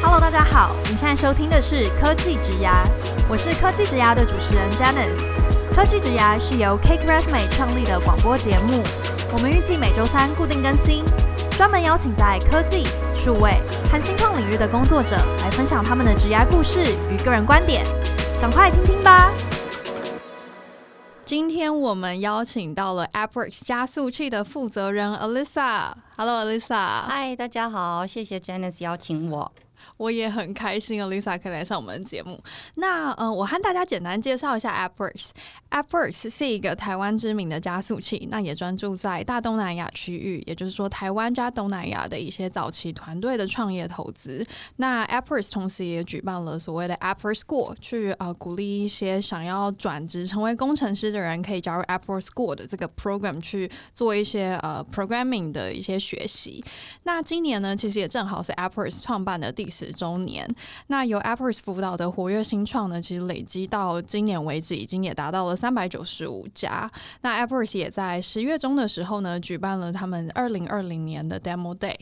Hello， 大家好，你现在收听的是科技职涯，我是科技职涯的主持人 Janice。科技职涯是由 Cake Resume 创立的广播节目，我们预计每周三固定更新，专门邀请在科技、数位和新创领域的工作者来分享他们的职涯故事与个人观点，赶快听听吧。今天我们邀请到了 AppWorks 加速器的负责人 Alyssa。Hello Alyssa。嗨，大家好，谢谢 Janice 邀请我。我也很开心 Lisa 可以来上我们的节目。那我和大家简单介绍一下 AppWorks。AppWorks 是一个台湾知名的加速器，那也专注在大东南亚区域，也就是说台湾加东南亚的一些早期团队的创业投资。那 AppWorks 同时也举办了所谓的 AppWorks School， 去鼓励一些想要转职成为工程师的人可以加入 AppWorks School 的这个 program 去做一些programming 的一些学习。那今年呢，其实也正好是 AppWorks 创办的第10周年，那由 AppWorks 辅导的活跃新创呢，其实累积到今年为止，已经也达到了395家。那 AppWorks 也在10月中的时候呢，举办了他们2020年的 Demo Day。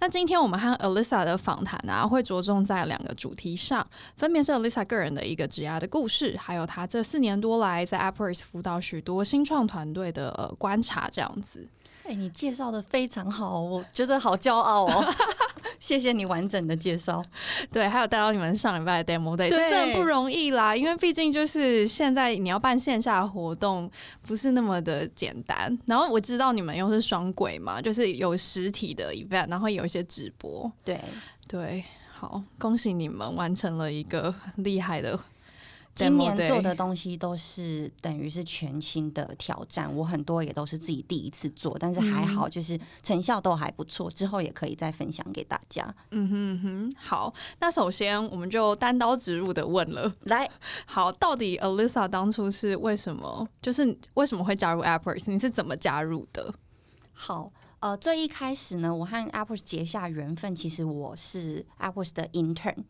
那今天我们和 Alyssa 的访谈啊，会着重在2个主题上，分别是 Alyssa 个人的一个职涯的故事，还有她这4年多来在 AppWorks 辅导许多新创团队的观察，这样子。哎，你介绍的非常好，我觉得好骄傲哦。谢谢你完整的介绍。对，还有带到你们上礼拜的 Demo Day， 真的不容易啦，因为毕竟就是现在你要办线下活动不是那么的简单。然后我知道你们又是双轨嘛，就是有实体的 event， 然后有一些直播。对对，好，恭喜你们完成了一个厉害的。今年做的东西都是等于是全新的挑战，我很多也都是自己第一次做，但是还好就是成效都还不错，之后也可以再分享给大家。好，那首先我们就单刀直入的问了，来，好，到底 Alyssa 当初是为什么，就是为什么会加入 AppWorks， 你是怎么加入的？好。最一开始呢，我和 AppWorks 结下缘分，其实我是 AppWorks 的 intern。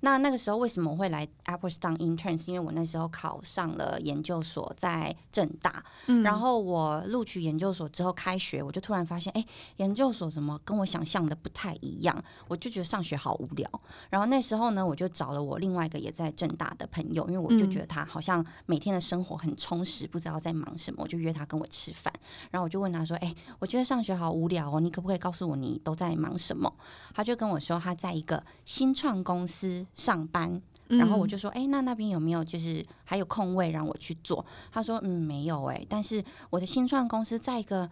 那个时候为什么我会来 AppWorks 当 intern， 是因为我那时候考上了研究所在政大，然后我录取研究所之后开学，我就突然发现研究所怎么跟我想象的不太一样，我就觉得上学好无聊。然后那时候呢，我就找了我另外一个也在政大的朋友，因为我就觉得他好像每天的生活很充实，不知道在忙什么，我就约他跟我吃饭，然后我就问他说我觉得上学好无聊哦，你可不可以告诉我你都在忙什么？他就跟我说他在一个新创公司上班，然后我就说那边有没有就是还有空位让我去做？他说没有但是我的新创公司在一个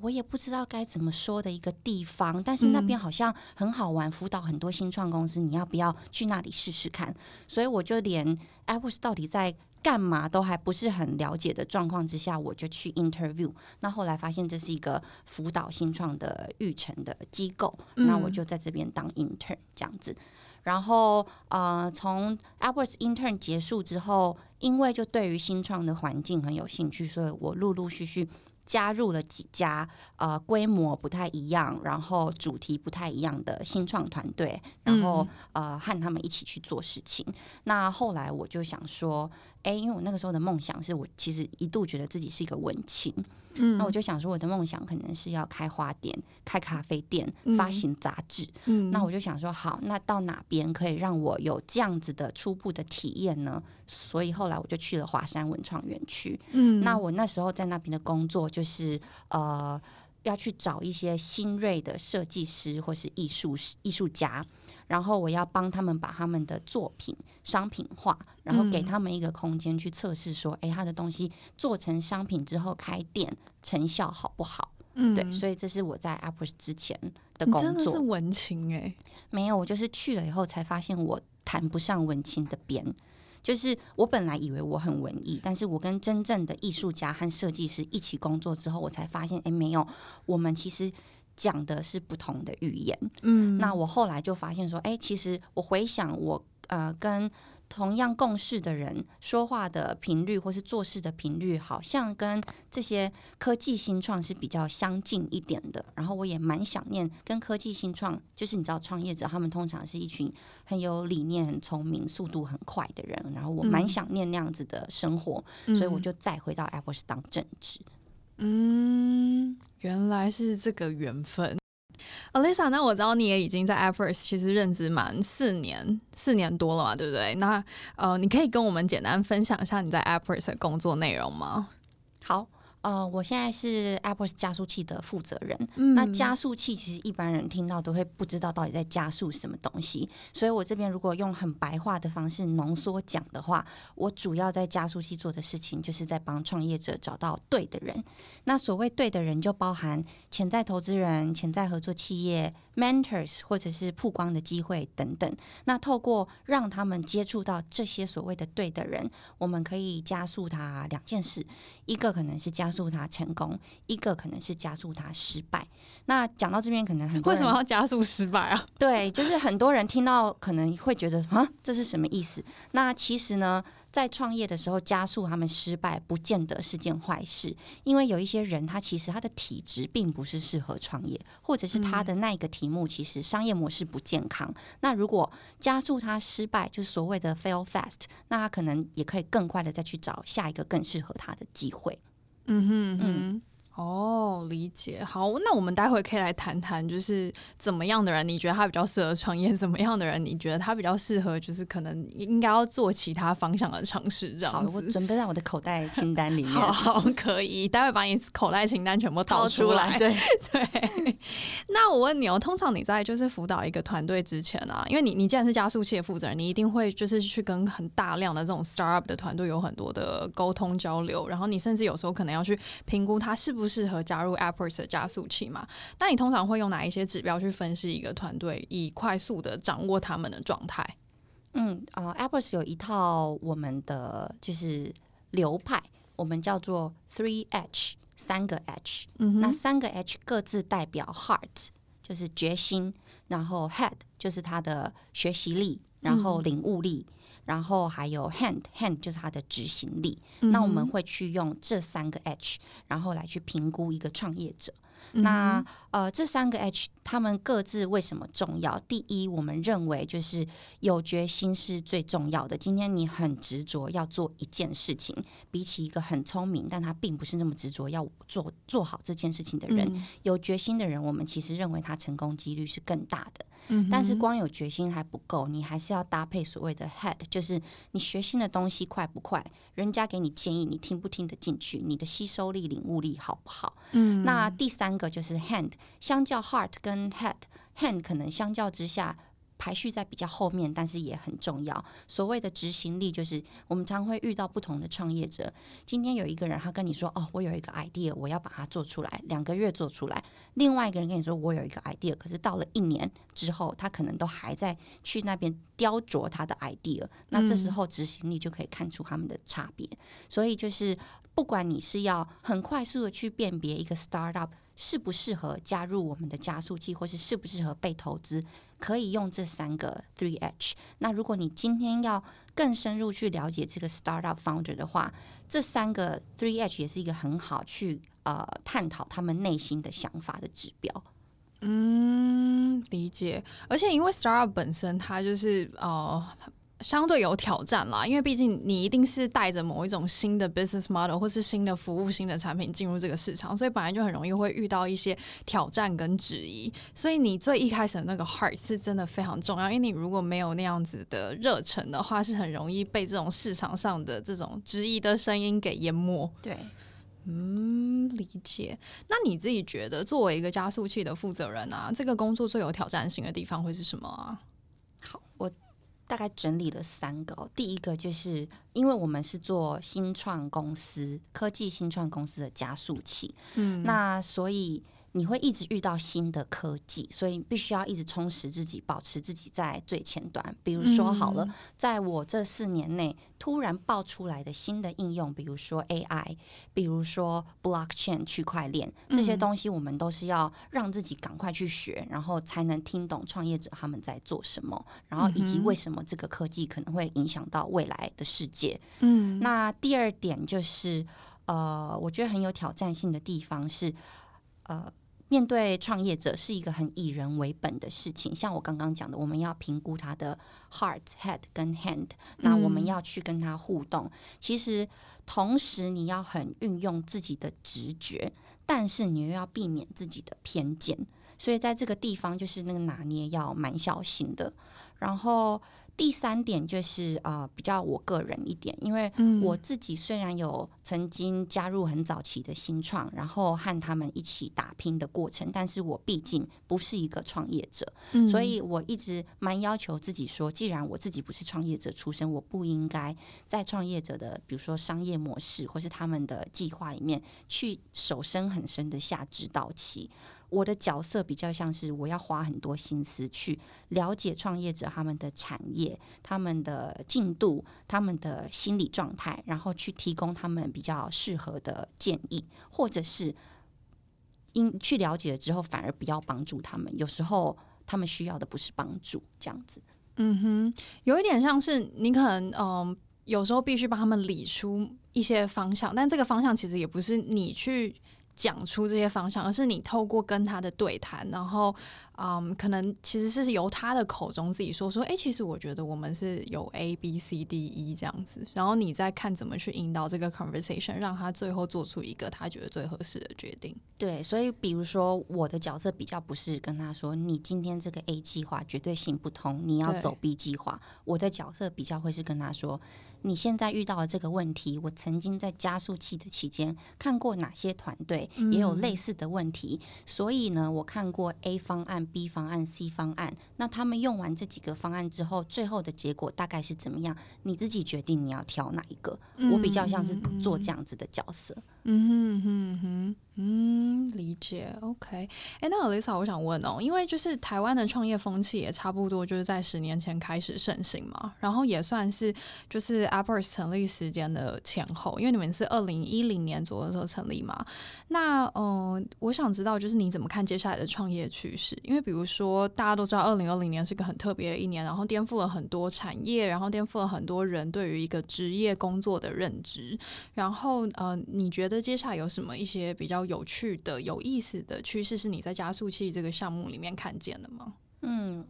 我也不知道该怎么说的一个地方，但是那边好像很好玩，辅导很多新创公司，你要不要去那里试试看？所以我就连 AppWorks 到底在干嘛都还不是很了解的状况之下，我就去 interview。那后来发现这是一个辅导新创的育成的机构，那我就在这边当 intern 这样子。然后从 AppWorks intern 结束之后，因为就对于新创的环境很有兴趣，所以我陆陆续续加入了几家规模不太一样，然后主题不太一样的新创团队，然后和他们一起去做事情。那后来我就想说，因为我那个时候的梦想是我其实一度觉得自己是一个文青，那我就想说我的梦想可能是要开花店、开咖啡店、发行杂志。那我就想说，好，那到哪边可以让我有这样子的初步的体验呢？所以后来我就去了华山文创园区。那我那时候在那边的工作就是要去找一些新锐的设计师或是艺术家，然后我要帮他们把他们的作品商品化，然后给他们一个空间去测试说他的东西做成商品之后开店成效好不好。对，所以这是我在 AppWorks 之前的工作。你真的是文青耶。没有，我就是去了以后才发现我谈不上文青的边，就是我本来以为我很文艺，但是我跟真正的艺术家和设计师一起工作之后，我才发现没有，我们其实讲的是不同的语言。那我后来就发现说其实我回想我跟同样共事的人说话的频率或是做事的频率好像跟这些科技新创是比较相近一点的，然后我也蛮想念跟科技新创，就是你知道创业者他们通常是一群很有理念很聪明速度很快的人，然后我蛮想念那样子的生活，所以我就再回到 AppWorks 当正职。原来是这个缘分。Alyssa， 那我知道你也已经在 AppWorks 其实任职满四年多了嘛，对不对？那你可以跟我们简单分享一下你在 AppWorks 的工作内容吗？好，我现在是 AppWorks 加速器的负责人。那加速器其实一般人听到都会不知道到底在加速什么东西，所以我这边如果用很白话的方式浓缩讲的话，我主要在加速器做的事情就是在帮创业者找到对的人。那所谓对的人就包含潜在投资人、潜在合作企业、mentors 或者是曝光的机会等等。那透过让他们接触到这些所谓的对的人，我们可以加速他两件事，一个可能是加速他成功，一个可能是加速他失败。那讲到这边可能很多人为什么要加速失败啊？对，就是很多人听到可能会觉得啊，这是什么意思？那其实呢，在创业的时候加速他们失败不见得是件坏事，因为有一些人他其实他的体质并不是适合创业，或者是他的那一个题目其实商业模式不健康，那如果加速他失败就是所谓的 fail fast， 那他可能也可以更快的再去找下一个更适合他的机会。理解。好，那我们待会可以来谈谈，就是怎么样的人你觉得他比较适合创业，怎么样的人你觉得他比较适合就是可能应该要做其他方向的尝试，这样子。好，我准备在我的口袋清单里面。好，可以，待会把你口袋清单全部掏出来。对。那我问你哦，通常你在就是辅导一个团队之前啊，因为你既然是加速器的负责人，你一定会就是去跟很大量的这种 startup 的团队有很多的沟通交流，然后你甚至有时候可能要去评估他是不是适合加入 AppWorks 的加速器嘛？那你通常会用哪一些指标去分析一个团队，以快速的掌握他们的状态？AppWorks 有一套我们的就是流派，我们叫做 3H， 三个 H。那三个 H 各自代表 Heart， 就是决心，然后 Head 就是他的学习力，然后领悟力。然后还有 Hand 就是它的执行力。那我们会去用这三个 H， 然后来去评估一个创业者。那这三个 H 他们各自为什么重要？第一，我们认为就是有决心是最重要的。今天你很执着要做一件事情，比起一个很聪明但他并不是那么执着要做好这件事情的人，有决心的人我们其实认为他成功几率是更大的。但是光有决心还不够，你还是要搭配所谓的 head， 就是你学新的东西快不快，人家给你建议你听不听得进去，你的吸收力领悟力好不好。那第三个就是 hand， 相较 heart 跟 head，hand 可能相较之下排序在比较后面，但是也很重要。所谓的执行力，就是我们常会遇到不同的创业者，今天有一个人他跟你说我有一个 idea 我要把它做出来，2个月做出来，另外一个人跟你说我有一个 idea， 可是到了1年之后他可能都还在去那边雕琢他的 idea， 那这时候执行力就可以看出他们的差别。所以就是不管你是要很快速的去辨别一个 startup适不适合加入我们的加速器，或是适不适合被投资，可以用这三个 3H。 那如果你今天要更深入去了解这个 startup founder 的话，这三个 3H 也是一个很好去探讨他们内心的想法的指标。理解。而且因为 startup 本身它就是相对有挑战啦，因为毕竟你一定是带着某一种新的 business model 或是新的服务、新的产品进入这个市场，所以本来就很容易会遇到一些挑战跟质疑。所以你最一开始的那个 heart 是真的非常重要，因为你如果没有那样子的热忱的话，是很容易被这种市场上的这种质疑的声音给淹没。对。理解。那你自己觉得作为一个加速器的负责人啊，这个工作最有挑战性的地方会是什么啊？好，我大概整理了3个。第一个就是因为我们是做新创公司、科技新创公司的加速器，那所以你会一直遇到新的科技，所以必须要一直充实自己，保持自己在最前端。比如说好了，在我这4年内突然爆出来的新的应用，比如说 AI， 比如说 Blockchain 区块链，这些东西我们都是要让自己赶快去学，然后才能听懂创业者他们在做什么，然后以及为什么这个科技可能会影响到未来的世界。那第二点就是我觉得很有挑战性的地方是面对创业者是一个很以人为本的事情，像我刚刚讲的，我们要评估他的 Heart、Head 跟 Hand， 那我们要去跟他互动。其实同时你要很运用自己的直觉，但是你又要避免自己的偏见，所以在这个地方就是那个拿捏要蛮小心的。然后第三点就是比较我个人一点，因为我自己虽然有曾经加入很早期的新创，然后和他们一起打拼的过程，但是我毕竟不是一个创业者，所以我一直蛮要求自己说，既然我自己不是创业者出身，我不应该在创业者的比如说商业模式或是他们的计划里面去手伸很深的下指导棋。我的角色比较像是我要花很多心思去了解创业者他们的产业、他们的进度、他们的心理状态，然后去提供他们比较适合的建议，或者是去了解了之后反而不要帮助他们，有时候他们需要的不是帮助，这样子。有一点像是你可能有时候必须帮他们理出一些方向，但这个方向其实也不是你去讲出这些方向，而是你透过跟他的对谈，然后可能其实是由他的口中自己说其实我觉得我们是有 A B C D E 这样子，然后你再看怎么去引导这个 conversation， 让他最后做出一个他觉得最合适的决定。对，所以比如说我的角色比较不是跟他说你今天这个 A 计划绝对行不通，你要走 B 计划，我的角色比较会是跟他说你现在遇到的这个问题，我曾经在加速器的期间看过哪些团队也有类似的问题，所以呢，我看过 A 方案、B 方案、C 方案，那他们用完这几个方案之后，最后的结果大概是怎么样？你自己决定你要挑哪一个。我比较像是做这样子的角色。理解 OK。 那 Alyssa 我想问因为就是台湾的创业风气也差不多就是在10年前开始盛行嘛，然后也算是就是AppWorks成立时间的前后，因为你们是2010年左右的时候成立嘛，那我想知道就是你怎么看接下来的创业趋势，因为比如说大家都知道2020年是个很特别的一年，然后颠覆了很多产业，然后颠覆了很多人对于一个职业工作的认知，然后你觉得接下来有什么一些比较有趣的、有意思的趋势是你在加速器这个项目里面看见的吗？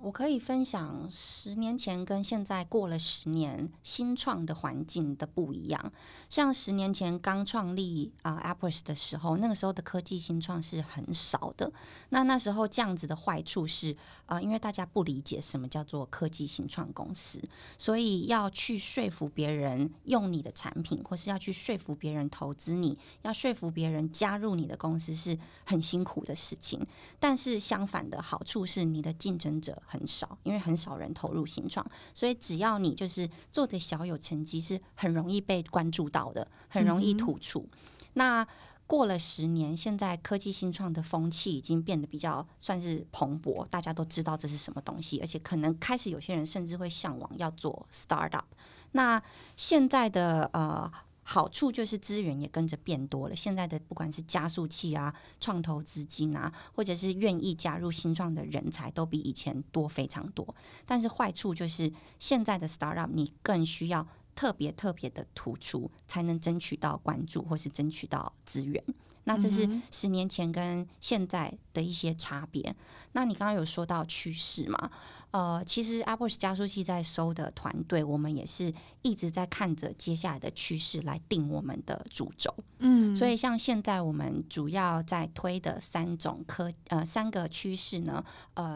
我可以分享10年前跟现在过了10年新创的环境的不一样。像10年前刚创立AppWorks 的时候，那个时候的科技新创是很少的。那时候这样子的坏处是因为大家不理解什么叫做科技新创公司，所以要去说服别人用你的产品，或是要去说服别人投资你，要说服别人加入你的公司是很辛苦的事情。但是相反的好处是你的竞争者很少，因为很少人投入新创，所以只要你就是做的小有成绩，是很容易被关注到的，很容易突出。那过了10年，现在科技新创的风气已经变得比较算是蓬勃，大家都知道这是什么东西，而且可能开始有些人甚至会向往要做 startup。 那现在的好处就是资源也跟着变多了，现在的不管是加速器啊、创投资金啊，或者是愿意加入新创的人才都比以前多非常多。但是坏处就是现在的 startup 你更需要特别的突出，才能争取到关注或是争取到资源。那这是10年前跟现在的一些差别。那你刚刚有说到趋势嘛？其实 AppWorks 加速器在收的团队，我们也是一直在看着接下来的趋势来定我们的主轴。所以像现在我们主要在推的三个趋势呢，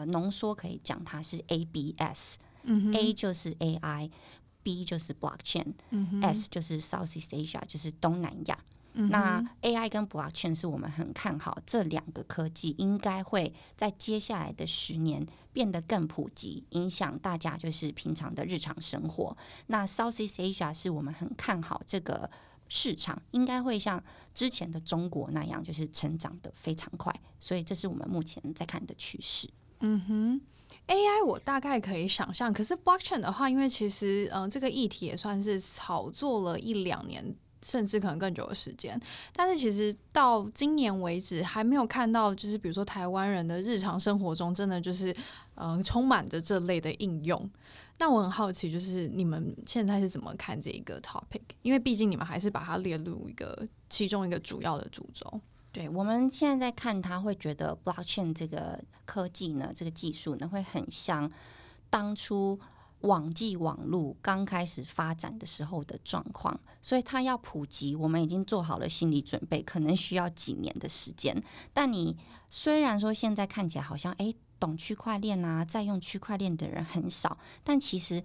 浓缩可以讲它是 ABS。A 就是 AI，B 就是 Blockchain，S 就是 Southeast Asia， 就是东南亚。那 AI 跟 Blockchain 是我们很看好，这两个科技应该会在接下来的10年变得更普及，影响大家就是平常的日常生活。那 Southeast Asia 是我们很看好这个市场应该会像之前的中国那样，就是成长得非常快，所以这是我们目前在看的趋势。嗯哼， AI 我大概可以想象，可是 blockchain 的话，因为其实这个议题也算是炒作了一两年甚至可能更久的时间，但是其实到今年为止还没有看到，就是比如说台湾人的日常生活中真的就是充满着这类的应用。那我很好奇，就是你们现在是怎么看这一个 topic， 因为毕竟你们还是把它列入一个其中一个主要的主轴。对，我们现在在看它会觉得 blockchain 这个科技呢，这个技术呢，会很像当初网际网路刚开始发展的时候的状况，所以它要普及，我们已经做好了心理准备，可能需要几年的时间。但你虽然说现在看起来好像懂区块链啊，在用区块链的人很少，但其实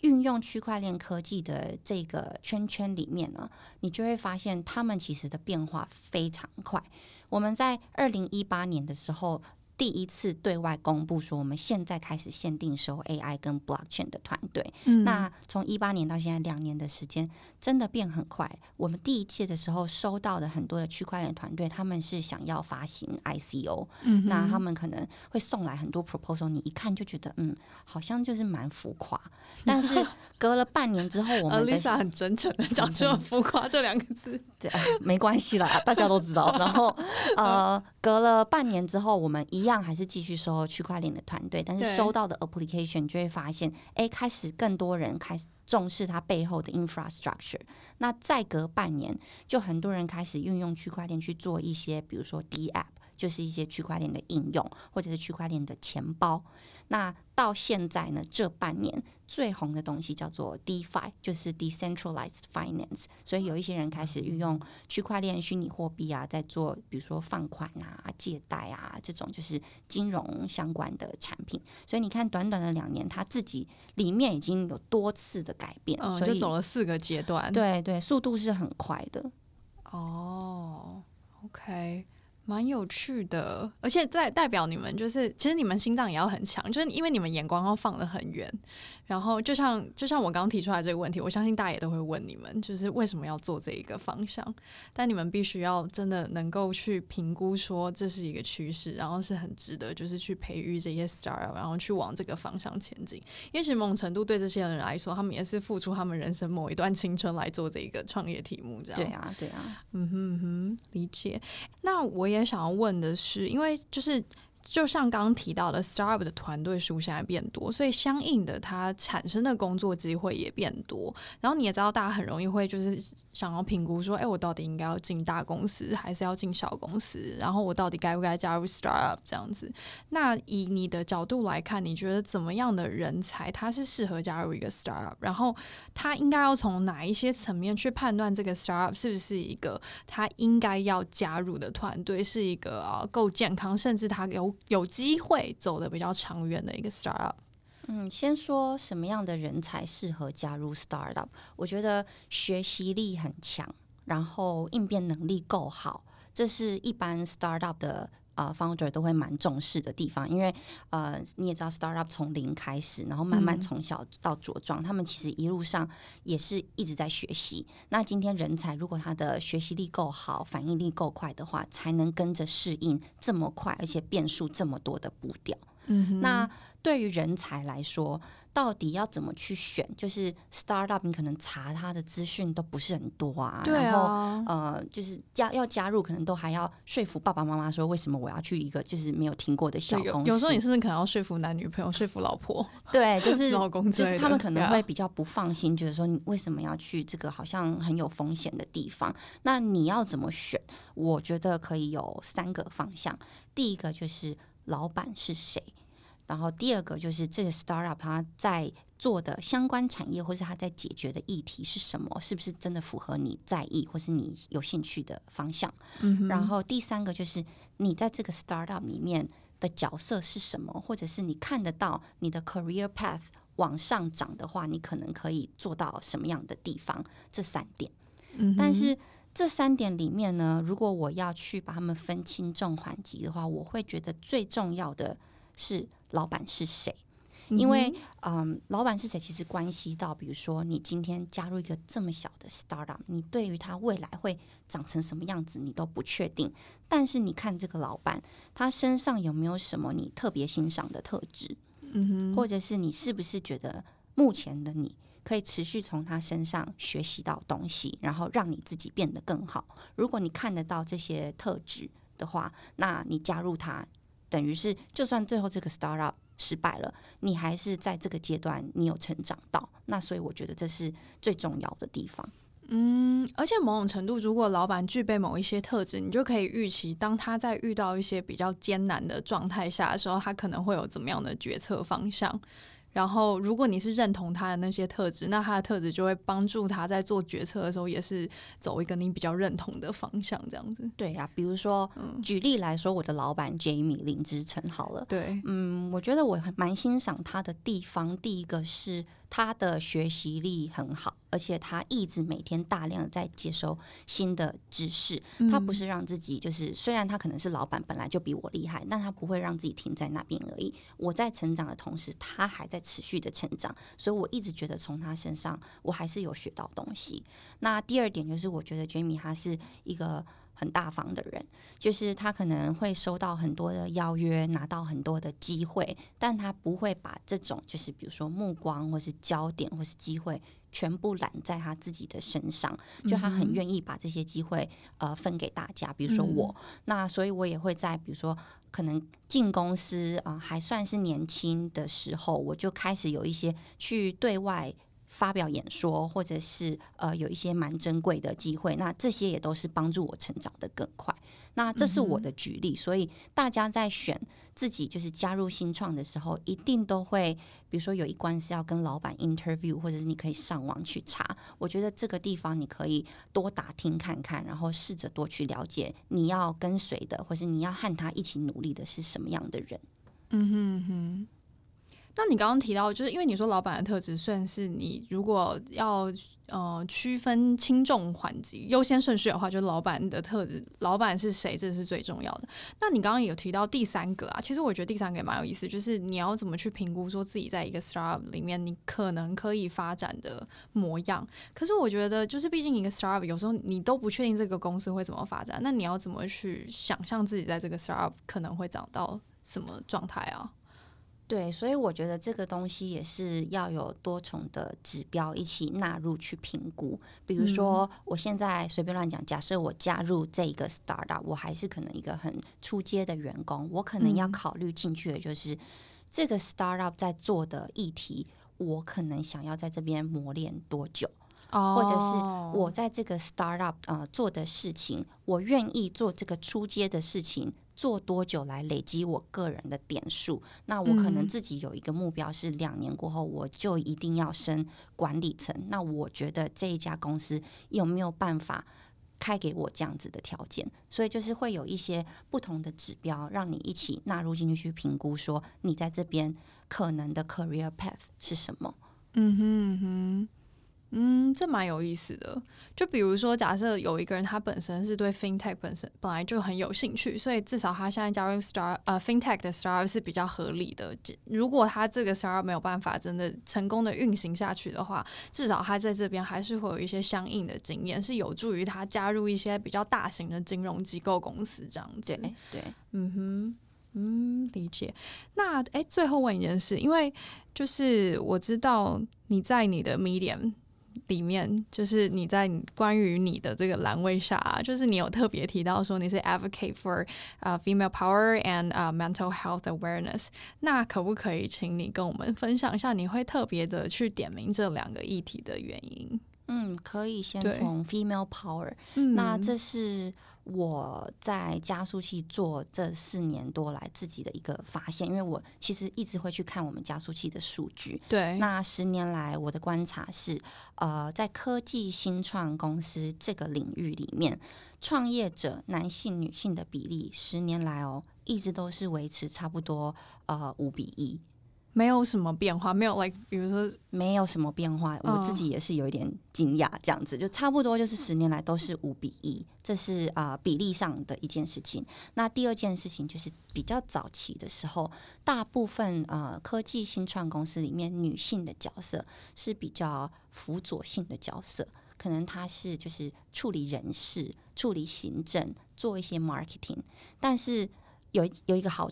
运用区块链科技的这个圈圈里面呢，你就会发现他们其实的变化非常快。我们在2018年的时候第一次对外公布说，我们现在开始限定收 AI 跟 blockchain 的团队。那从18年到现在2年的时间，真的变很快。我们第一届的时候收到的很多的区块链团队，他们是想要发行 ICO，那他们可能会送来很多 proposal， 你一看就觉得好像就是蛮浮夸。但是隔了半年之后，我们Lisa 很真诚的讲出了浮夸这2个字，对，没关系啦，大家都知道。然后隔了半年之后，我们一样还是继续收区块链的团队，但是收到的 application 就会发现，开始更多人开始重视它背后的 infrastructure。那再隔半年，就很多人开始运用区块链去做一些，比如说 DApp， 就是一些区块链的应用，或者是区块链的钱包。那到现在呢，这半年最红的东西叫做 DeFi， 就是 Decentralized Finance。所以有一些人开始运用区块链、虚拟货币啊，在做比如说放款啊、借贷啊这种就是金融相关的产品。所以你看，短短的2年，它自己里面已经有多次的改变，所以就走了4个阶段。对对，速度是很快的。哦、OK。蛮有趣的，而且在代表你们就是，其实你们心脏也要很强，就是因为你们眼光要放得很远。然后就像我刚提出来这个问题，我相信大家也都会问你们，就是为什么要做这一个方向？但你们必须要真的能够去评估说这是一个趋势，然后是很值得就是去培育这些 startup， 然后去往这个方向前进。因为其实某种程度对这些人来说，他们也是付出他们人生某一段青春来做这一个创业题目，这样。对啊，对啊，理解。那我也想要问的是，因为就像刚刚提到的 startup 的团队数现在变多，所以相应的它产生的工作机会也变多。然后你也知道，大家很容易会就是想要评估说，我到底应该要进大公司还是要进小公司？然后我到底该不该加入 startup 这样子？那以你的角度来看，你觉得怎么样的人才他是适合加入一个 startup？ 然后他应该要从哪一些层面去判断这个 startup 是不是一个他应该要加入的团队，是一个够健康，甚至他有机会走得比较长远的一个 startup。先说什么样的人才适合加入 startup？ 我觉得学习力很强，然后应变能力够好，这是一般 startup 的founder 都会蛮重视的地方，因为你也知道 startup 从0开始，然后慢慢从小到茁壮，他们其实一路上也是一直在学习。那今天人才如果他的学习力够好，反应力够快的话，才能跟着适应这么快而且变数这么多的步调。那对于人才来说，到底要怎么去选？就是 startup 你可能查他的资讯都不是很多啊，对啊，然后就是要加入，可能都还要说服爸爸妈妈说为什么我要去一个就是没有听过的小公司。有时候你甚至可能要说服男女朋友，说服老婆，对，就是老公之类的，就是他们可能会比较不放心，觉得说你为什么要去这个好像很有风险的地方？那你要怎么选？我觉得可以有3个方向，第一个就是老板是谁。然后第2个就是这个 startup 它在做的相关产业，或是它在解决的议题是什么，是不是真的符合你在意或是你有兴趣的方向。然后第3个就是你在这个 startup 里面的角色是什么，或者是你看得到你的 career path 往上涨的话，你可能可以做到什么样的地方，这3点。但是这3点里面呢，如果我要去把它们分轻重缓急的话，我会觉得最重要的是老板是谁，因为老板是谁其实关系到比如说你今天加入一个这么小的 startup， 你对于它未来会长成什么样子你都不确定，但是你看这个老板他身上有没有什么你特别欣赏的特质，或者是你是不是觉得目前的你可以持续从他身上学习到东西，然后让你自己变得更好。如果你看得到这些特质的话，那你加入他等于是就算最后这个 startup 失败了，你还是在这个阶段你有成长到，那所以我觉得这是最重要的地方。而且某种程度如果老板具备某一些特质，你就可以预期当他在遇到一些比较艰难的状态下的时候，他可能会有怎么样的决策方向，然后如果你是认同他的那些特质，那他的特质就会帮助他在做决策的时候也是走一个你比较认同的方向这样子。对啊，比如说举例来说我的老板 Jamie 林之成好了，对，我觉得我蛮欣赏他的地方，第一个是他的学习力很好，而且他一直每天大量在接收新的知识，他不是让自己就是虽然他可能是老板本来就比我厉害，但他不会让自己停在那边而已，我在成长的同时他还在持续的成长，所以我一直觉得从他身上我还是有学到东西。那第二点就是我觉得 Jamie 他是一个很大方的人，就是他可能会收到很多的邀约，拿到很多的机会，但他不会把这种就是比如说目光或是焦点或是机会全部揽在他自己的身上，就他很愿意把这些机会分给大家，比如说我，那所以我也会在比如说可能进公司还算是年轻的时候，我就开始有一些去对外发表演说，或者是有一些蛮珍贵的机会，那这些也都是帮助我成长得更快。那这是我的举例，所以大家在选自己就是加入新创的时候，一定都会比如说有一关是要跟老板 interview， 或者是你可以上网去查，我觉得这个地方你可以多打听看看，然后试着多去了解你要跟随的或是你要和他一起努力的是什么样的人。那你刚刚提到就是因为你说老板的特质算是你如果要区分轻重缓急优先顺序的话，就是老板的特质，老板是谁，这是最重要的。那你刚刚有提到第三个啊，其实我觉得第三个也蛮有意思，就是你要怎么去评估说自己在一个 startup 里面你可能可以发展的模样。可是我觉得就是毕竟一个 startup 有时候你都不确定这个公司会怎么发展，那你要怎么去想象自己在这个 startup 可能会长到什么状态啊？对，所以我觉得这个东西也是要有多重的指标一起纳入去评估。比如说我现在随便乱讲，假设我加入这一个 startup， 我还是可能一个很初阶的员工，我可能要考虑进去的就是这个 startup 在做的议题，我可能想要在这边磨练多久，或者是我在这个 startup 做的事情，我愿意做这个初阶的事情做多久来累积我个人的点数。那我可能自己有一个目标是2年过后我就一定要升管理层，那我觉得这一家公司有没有办法开给我这样子的条件，所以就是会有一些不同的指标让你一起纳入进去去评估说你在这边可能的 career path 是什么。这蛮有意思的。就比如说假设有一个人他本身是对 fintech 本来就很有兴趣，所以至少他现在加入 fintech 的 startup 是比较合理的。如果他这个 startup 没有办法真的成功的运行下去的话，至少他在这边还是会有一些相应的经验，是有助于他加入一些比较大型的金融机构公司这样子。对，理解。那最后问一件事，因为就是我知道你在你的 medium里面，就是你在关于你的这个栏位下就是你有特别提到说你是 advocate for female power and mental health awareness， 那可不可以请你跟我们分享一下你会特别的去点名这两个议题的原因？可以先从 female power， 那这是我在加速器做这4年多来自己的一个发现，因为我其实一直会去看我们加速器的数据。对，那10年来我的观察是，在科技新创公司这个领域里面，创业者男性女性的比例10年来一直都是维持差不多5:1。没有什么变化，没有 like 比如说没有什么变化，我自己也是有一点惊讶，这样子就差不多就是10年来都是5:1，这是比例上的一件事情。那第二件事情就是比较早期的时候，大部分科技新创公司里面女性的角色是比较辅佐性的角色，可能她是就是处理人事、处理行政、做一些 marketing， 但是。有一个好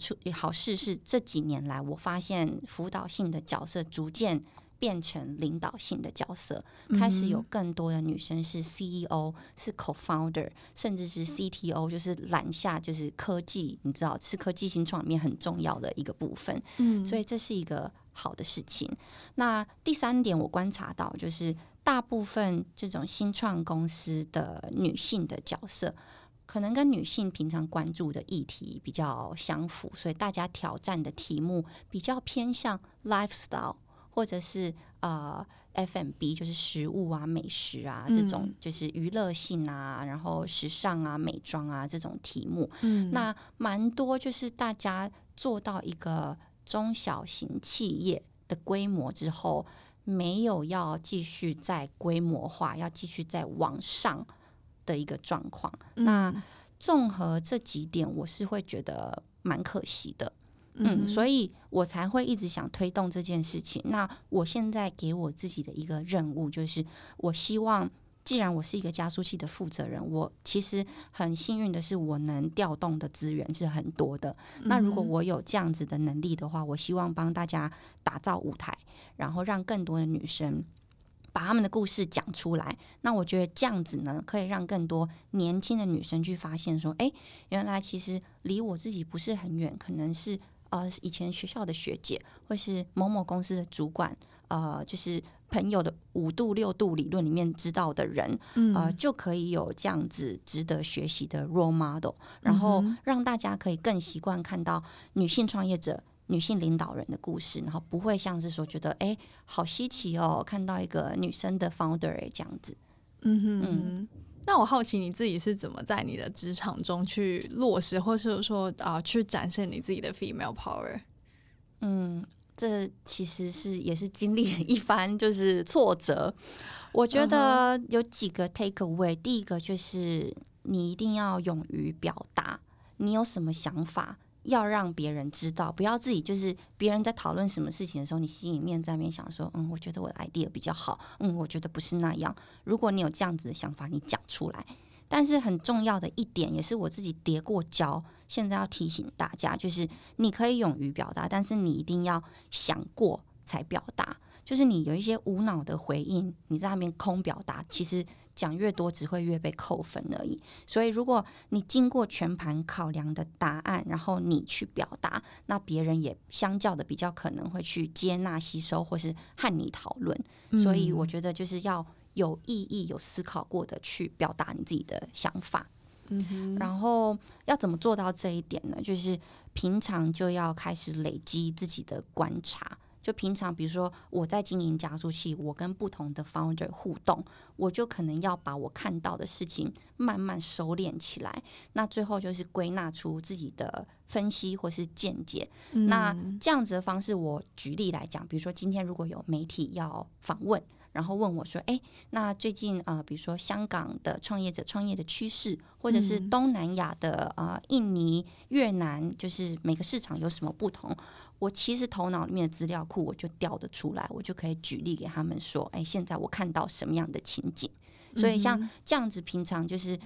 事是这几年来我发现辅导性的角色逐渐变成领导性的角色，开始有更多的女生是 CEO 是 co-founder 甚至是 CTO， 就是揽下就是科技，你知道是科技新创里面很重要的一个部分，所以这是一个好的事情。那第三点我观察到就是大部分这种新创公司的女性的角色可能跟女性平常关注的议题比较相符，所以大家挑战的题目比较偏向 lifestyle 或者是F&B 就是食物啊、美食啊这种，就是娱乐性啊，然后时尚啊、美妆啊这种题目。那蛮多就是大家做到一个中小型企业的规模之后，没有要继续再规模化，要继续再往上的一个状况。那综合这几点我是会觉得蛮可惜的，所以我才会一直想推动这件事情。那我现在给我自己的一个任务就是我希望既然我是一个加速器的负责人，我其实很幸运的是我能调动的资源是很多的，那如果我有这样子的能力的话，我希望帮大家打造舞台，然后让更多的女生把他们的故事讲出来。那我觉得这样子呢可以让更多年轻的女生去发现说，哎，原来其实离我自己不是很远，可能是以前学校的学姐或是某某公司的主管，就是朋友的5度6度理论里面知道的人，就可以有这样子值得学习的 role model， 然后让大家可以更习惯看到女性创业者女性领导人的故事，然后不会像是说觉得哎、欸，好稀奇哦，看到一个女生的 founder 这样子。那我好奇你自己是怎么在你的职场中去落实，或是说去展现你自己的 female power？ 这其实是也是经历了一番就是挫折。我觉得有几个 take away， 第一个就是你一定要勇于表达，你有什么想法。要让别人知道，不要自己就是别人在讨论什么事情的时候，你心里面在那边想说，我觉得我的 idea 比较好，我觉得不是那样。如果你有这样子的想法，你讲出来。但是很重要的一点，也是我自己跌过跤，现在要提醒大家，就是你可以勇于表达，但是你一定要想过才表达。就是你有一些无脑的回应，你在那边空表达，其实讲越多只会越被扣分而已。所以如果你经过全盘考量的答案，然后你去表达，那别人也相较的比较可能会去接纳、吸收或是和你讨论。所以我觉得就是要有意义、有思考过的去表达你自己的想法。然后要怎么做到这一点呢？就是平常就要开始累积自己的观察。就平常比如说我在经营加速器，我跟不同的 founder 互动，我就可能要把我看到的事情慢慢收敛起来，那最后就是归纳出自己的分析或是见解。那这样子的方式，我举例来讲，比如说今天如果有媒体要访问，然后问我说，哎，那最近比如说香港的创业者创业的趋势，或者是东南亚的印尼、越南，就是每个市场有什么不同？我其实头脑里面的资料库我就调得出来，我就可以举例给他们说，哎，现在我看到什么样的情景？所以像这样子，平常就是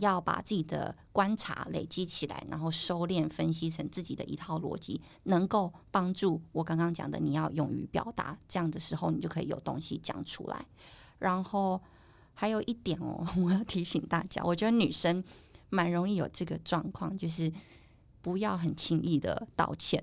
要把自己的观察累积起来，然后收敛分析成自己的一套逻辑，能够帮助我刚刚讲的，你要勇于表达，这样的时候你就可以有东西讲出来。然后还有一点我要提醒大家，我觉得女生蛮容易有这个状况，就是不要很轻易的道歉。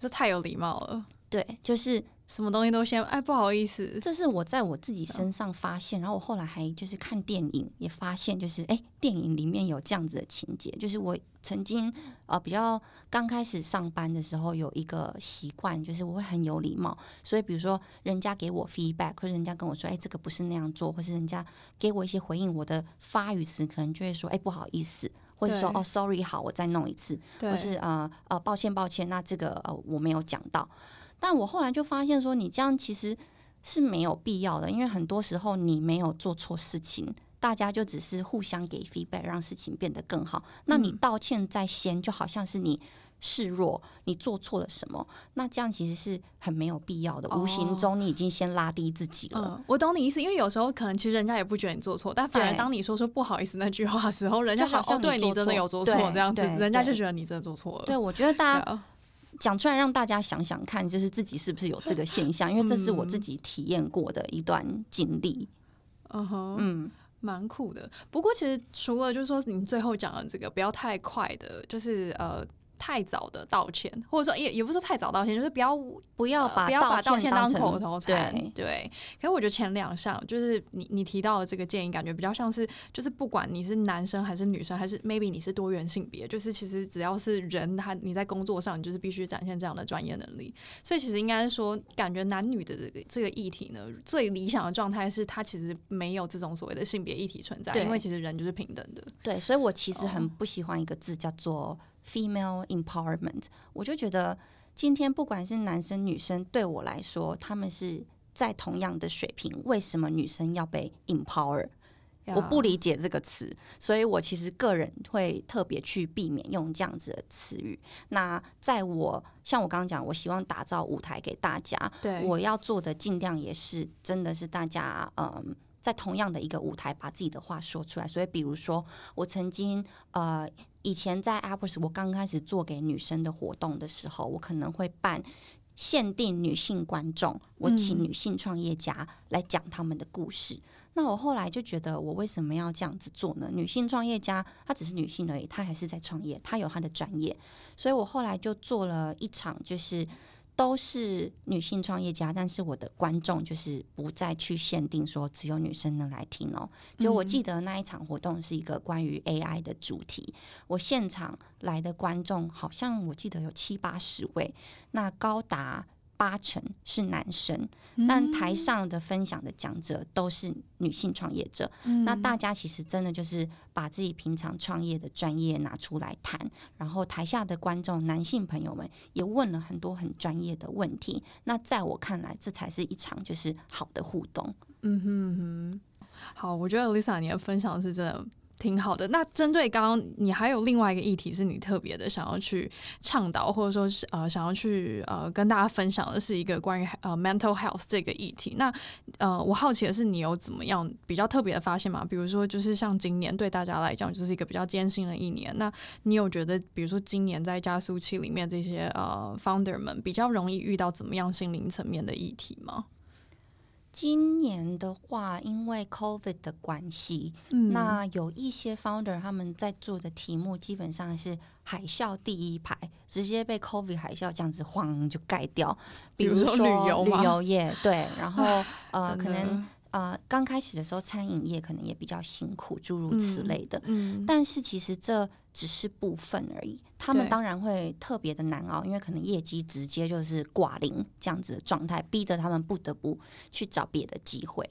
就太有礼貌了。对，就是什么东西都先哎不好意思，这是我在我自己身上发现，然后我后来还就是看电影也发现，就是哎电影里面有这样子的情节，就是我曾经比较刚开始上班的时候有一个习惯，就是我会很有礼貌，所以比如说人家给我 feedback 或者人家跟我说哎这个不是那样做，或是人家给我一些回应，我的发语词可能就会说哎不好意思。或者说哦 ，sorry， 好，我再弄一次，或是抱歉，那这个我没有讲到。但我后来就发现说，你这样其实是没有必要的，因为很多时候你没有做错事情，大家就只是互相给 feedback， 让事情变得更好。那你道歉在先，就好像是你示弱，你做错了什么？那这样其实是很没有必要的，无形中你已经先拉低自己了。我懂你意思，因为有时候可能其实人家也不觉得你做错，但反而当你说不好意思那句话的时候，人家好像对你真的有做错这样子，人家就觉得你真的做错了。对，我觉得大家讲出来让大家想想看，就是自己是不是有这个现象，因为这是我自己体验过的一段经历。嗯。蛮酷的。不过其实除了就是说你最后讲的这个不要太快的，就是太早的道歉，或者说也不是说太早道歉，就是不要把道歉当口头禅。对。可是我觉得前两项就是你提到的这个建议，感觉比较像是就是不管你是男生还是女生，还是 maybe 你是多元性别，就是其实只要是人，你在工作上你就是必须展现这样的专业能力。所以其实应该是说，感觉男女的这个议题呢，最理想的状态是它其实没有这种所谓的性别议题存在，因为其实人就是平等的。对，所以我其实很不喜欢一个字叫做female empowerment， 我就觉得今天不管是男生女生，对我来说他们是在同样的水平，为什么女生要被 empower？ 我不理解这个词，所以我其实个人会特别去避免用这样子的词语。那在我像我刚刚讲，我希望打造舞台给大家，对，我要做的尽量也是真的是大家在同样的一个舞台把自己的话说出来。所以比如说我曾经以前在 AppWorks， 我刚开始做给女生的活动的时候，我可能会办限定女性观众，我请女性创业家来讲他们的故事。那我后来就觉得，我为什么要这样子做呢？女性创业家她只是女性而已，她还是在创业，她有她的专业。所以我后来就做了一场，就是都是女性创业家，但是我的观众就是不再去限定说只有女生能来听哦。就我记得那一场活动是一个关于 AI 的主题，我现场来的观众好像我记得有70-80位，那高达80%是男生，但台上的分享的讲者都是女性创业者。那大家其实真的就是把自己平常创业的专业拿出来谈，然后台下的观众男性朋友们也问了很多很专业的问题。那在我看来，这才是一场就是好的互动。好，我觉得 Lisa 你的分享是真的挺好的。那针对刚刚你还有另外一个议题是你特别的想要去倡导，或者说是想要去跟大家分享的是一个关于mental health 这个议题。那我好奇的是你有怎么样比较特别的发现吗？比如说就是像今年对大家来讲就是一个比较艰辛的一年，那你有觉得比如说今年在加速器里面这些founder 们比较容易遇到怎么样心灵层面的议题吗？今年的话，因为 COVID 的关系，那有一些 founder 他们在做的题目基本上是海啸第一排，直接被 COVID 海啸这样子晃就盖掉。比如说旅游业，对，然后可能刚开始的时候餐饮业可能也比较辛苦，诸如此类的。但是其实这只是部分而已，他们当然会特别的难熬，因为可能业绩直接就是挂零这样子的状态，逼得他们不得不去找别的机会。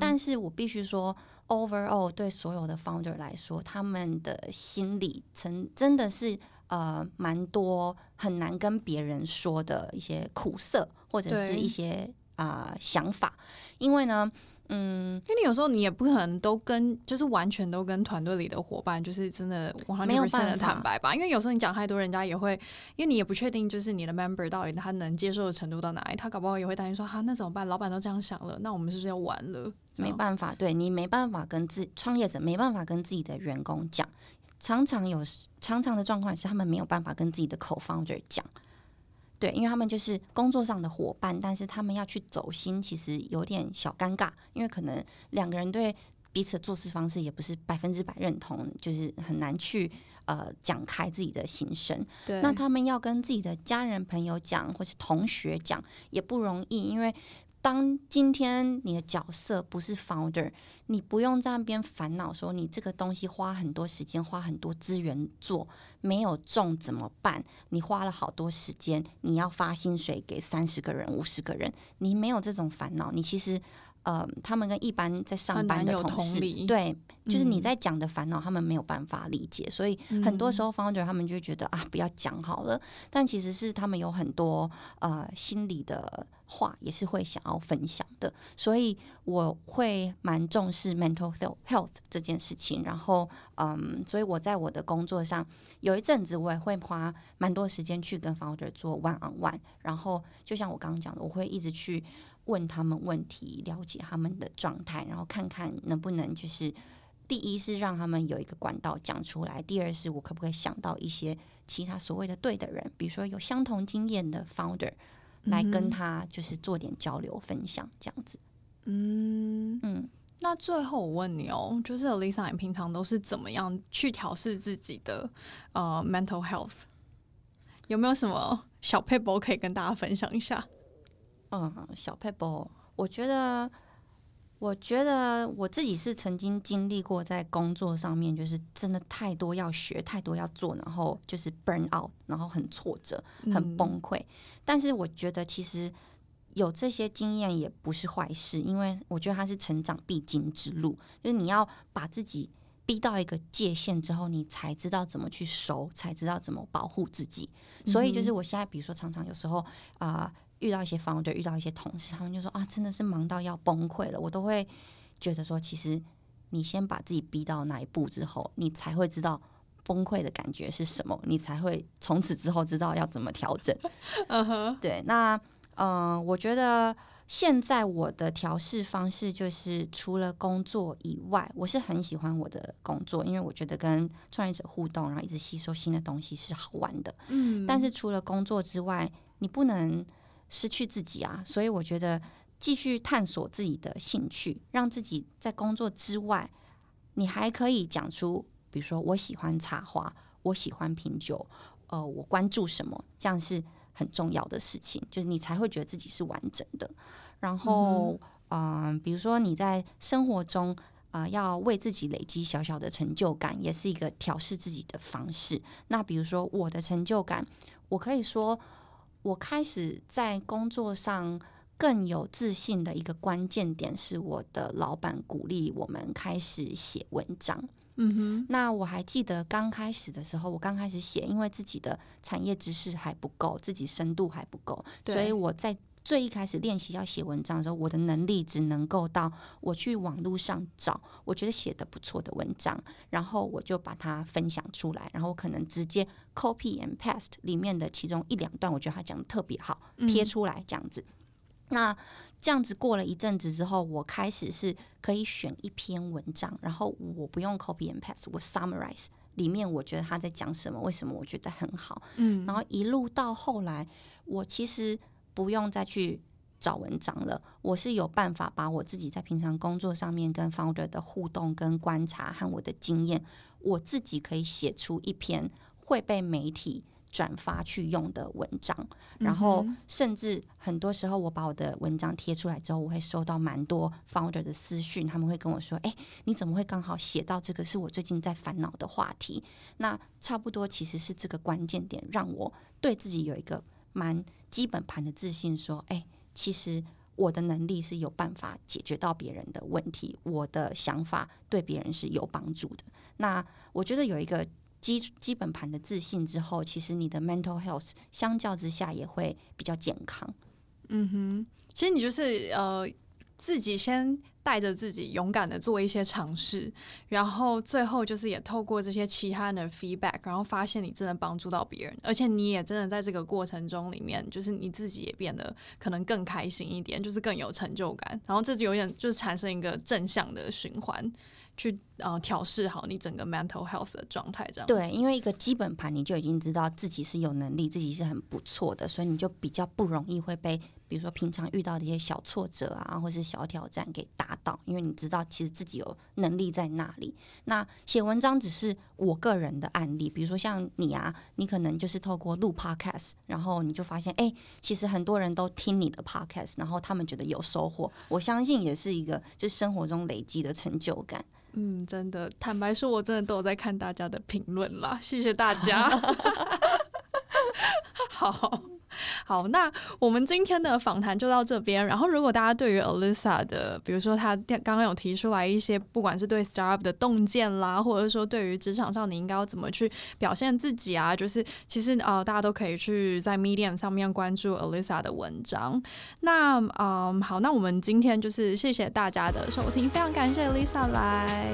但是我必须说 overall 对所有的 founder 来说，他们的心理真的是蛮多很难跟别人说的一些苦涩，或者是一些想法。因为呢因为你有时候你也不可能都跟就是完全都跟团队里的伙伴就是真的100% 的坦白吧，因为有时候你讲太多，人家也会，因为你也不确定就是你的 member 到底他能接受的程度到哪里，他搞不好也会担心说哈那怎么办，老板都这样想了，那我们是不是要完了？没办法，对，你没办法跟创业者没办法跟自己的员工讲，常常的状况是他们没有办法跟自己的 co-founder 讲。对，因为他们就是工作上的伙伴，但是他们要去走心，其实有点小尴尬，因为可能两个人对彼此的做事方式也不是100%认同，就是很难去讲开自己的心声。对，那他们要跟自己的家人朋友讲或是同学讲也不容易，因为当今天你的角色不是 founder， 你不用在那边烦恼说你这个东西花很多时间花很多资源做，没有中怎么办，你花了好多时间，你要发薪水给30个人50个人，你没有这种烦恼。你其实他们跟一般在上班的同事，对，就是你在讲的烦恼他们没有办法理解，所以很多时候 founder 他们就觉得啊不要讲好了，但其实是他们有很多心理的话也是会想要分享的，所以我会蛮重视 mental health 这件事情。然后所以我在我的工作上有一阵子我也会花蛮多时间去跟 founder 做 one on one， 然后就像我刚刚讲的，我会一直去问他们问题，了解他们的状态，然后看看能不能就是第一是让他们有一个管道讲出来，第二是我可不可以想到一些其他所谓的对的人，比如说有相同经验的 founder 来跟他就是做点交流分享这样子。那最后我问你哦，就是 Alyssa 你平常都是怎么样去调试自己的mental health， 有没有什么小 paper 可以跟大家分享一下？小 paper， 我觉得我自己是曾经经历过在工作上面就是真的太多要学太多要做，然后就是 burn out， 然后很挫折很崩溃，但是我觉得其实有这些经验也不是坏事，因为我觉得它是成长必经之路，就是你要把自己逼到一个界限之后你才知道怎么去收，才知道怎么保护自己。所以就是我现在比如说常常有时候遇到一些 founder 遇到一些同事，他们就说啊真的是忙到要崩溃了，我都会觉得说其实你先把自己逼到哪一步之后你才会知道崩溃的感觉是什么，你才会从此之后知道要怎么调整。对，那我觉得现在我的调试方式就是除了工作以外，我是很喜欢我的工作，因为我觉得跟创业者互动然后一直吸收新的东西是好玩的。但是除了工作之外你不能失去自己啊，所以我觉得继续探索自己的兴趣，让自己在工作之外你还可以讲出比如说我喜欢茶花，我喜欢品酒，我关注什么，这样是很重要的事情，就是你才会觉得自己是完整的。然后比如说你在生活中要为自己累积小小的成就感也是一个调试自己的方式。那比如说我的成就感，我可以说我开始在工作上更有自信的一个关键点是我的老板鼓励我们开始写文章。那我还记得刚开始的时候，我刚开始写因为自己的产业知识还不够，自己深度还不够，所以我在最一开始练习要写文章的时候，我的能力只能够到我去网络上找我觉得写的不错的文章，然后我就把它分享出来，然后可能直接 copy and paste 里面的其中一两段我觉得他讲的特别好贴出来这样子。那这样子过了一阵子之后，我开始是可以选一篇文章，然后我不用 copy and paste， 我 summarize 里面我觉得他在讲什么，为什么我觉得很好，然后一路到后来我其实不用再去找文章了，我是有办法把我自己在平常工作上面跟 founder 的互动跟观察和我的经验，我自己可以写出一篇会被媒体转发去用的文章，然后甚至很多时候我把我的文章贴出来之后，我会收到蛮多 founder 的私讯，他们会跟我说你怎么会刚好写到这个是我最近在烦恼的话题。那差不多其实是这个关键点让我对自己有一个蛮基本盘的自信，说其实我的能力是有办法解决到别人的问题，我的想法对别人是有帮助的。那我觉得有一个基本盘的自信之后，其实你的 mental health 相较之下也会比较健康。其实你就是自己先带着自己勇敢的做一些尝试，然后最后就是也透过这些其他人的 feedback， 然后发现你真的帮助到别人，而且你也真的在这个过程中里面就是你自己也变得可能更开心一点，就是更有成就感，然后这就有点就是产生一个正向的循环去调试好你整个 mental health 的状态，这样子。对，因为一个基本盘你就已经知道自己是有能力，自己是很不错的，所以你就比较不容易会被比如说平常遇到的一些小挫折啊或是小挑战给打倒，因为你知道其实自己有能力在那里。那写文章只是我个人的案例，比如说像你啊，你可能就是透过录 podcast， 然后你就发现其实很多人都听你的 podcast， 然后他们觉得有收获，我相信也是一个就是生活中累积的成就感。嗯，真的，坦白说我真的都有在看大家的评论啦，谢谢大家。好，那我们今天的访谈就到这边。然后如果大家对于 Alyssa 的，比如说她刚刚有提出来一些不管是对 startup 的洞见啦，或者说对于职场上你应该要怎么去表现自己啊，就是其实大家都可以去在 medium 上面关注 Alyssa 的文章。那好，那我们今天就是谢谢大家的收听，非常感谢 Lisa 来，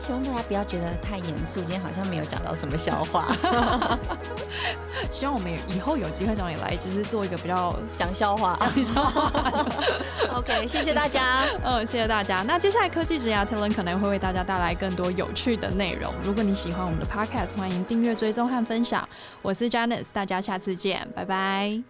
希望大家不要觉得太严肃，今天好像没有讲到什么笑话。希望我们以后有机会找你来，就是做一个比较讲笑话。OK， 谢谢大家。谢谢大家。那接下来科技职涯 Talent 可能会为大家带来更多有趣的内容。如果你喜欢我们的 Podcast， 欢迎订阅、追踪和分享。我是 Janice， 大家下次见，拜拜。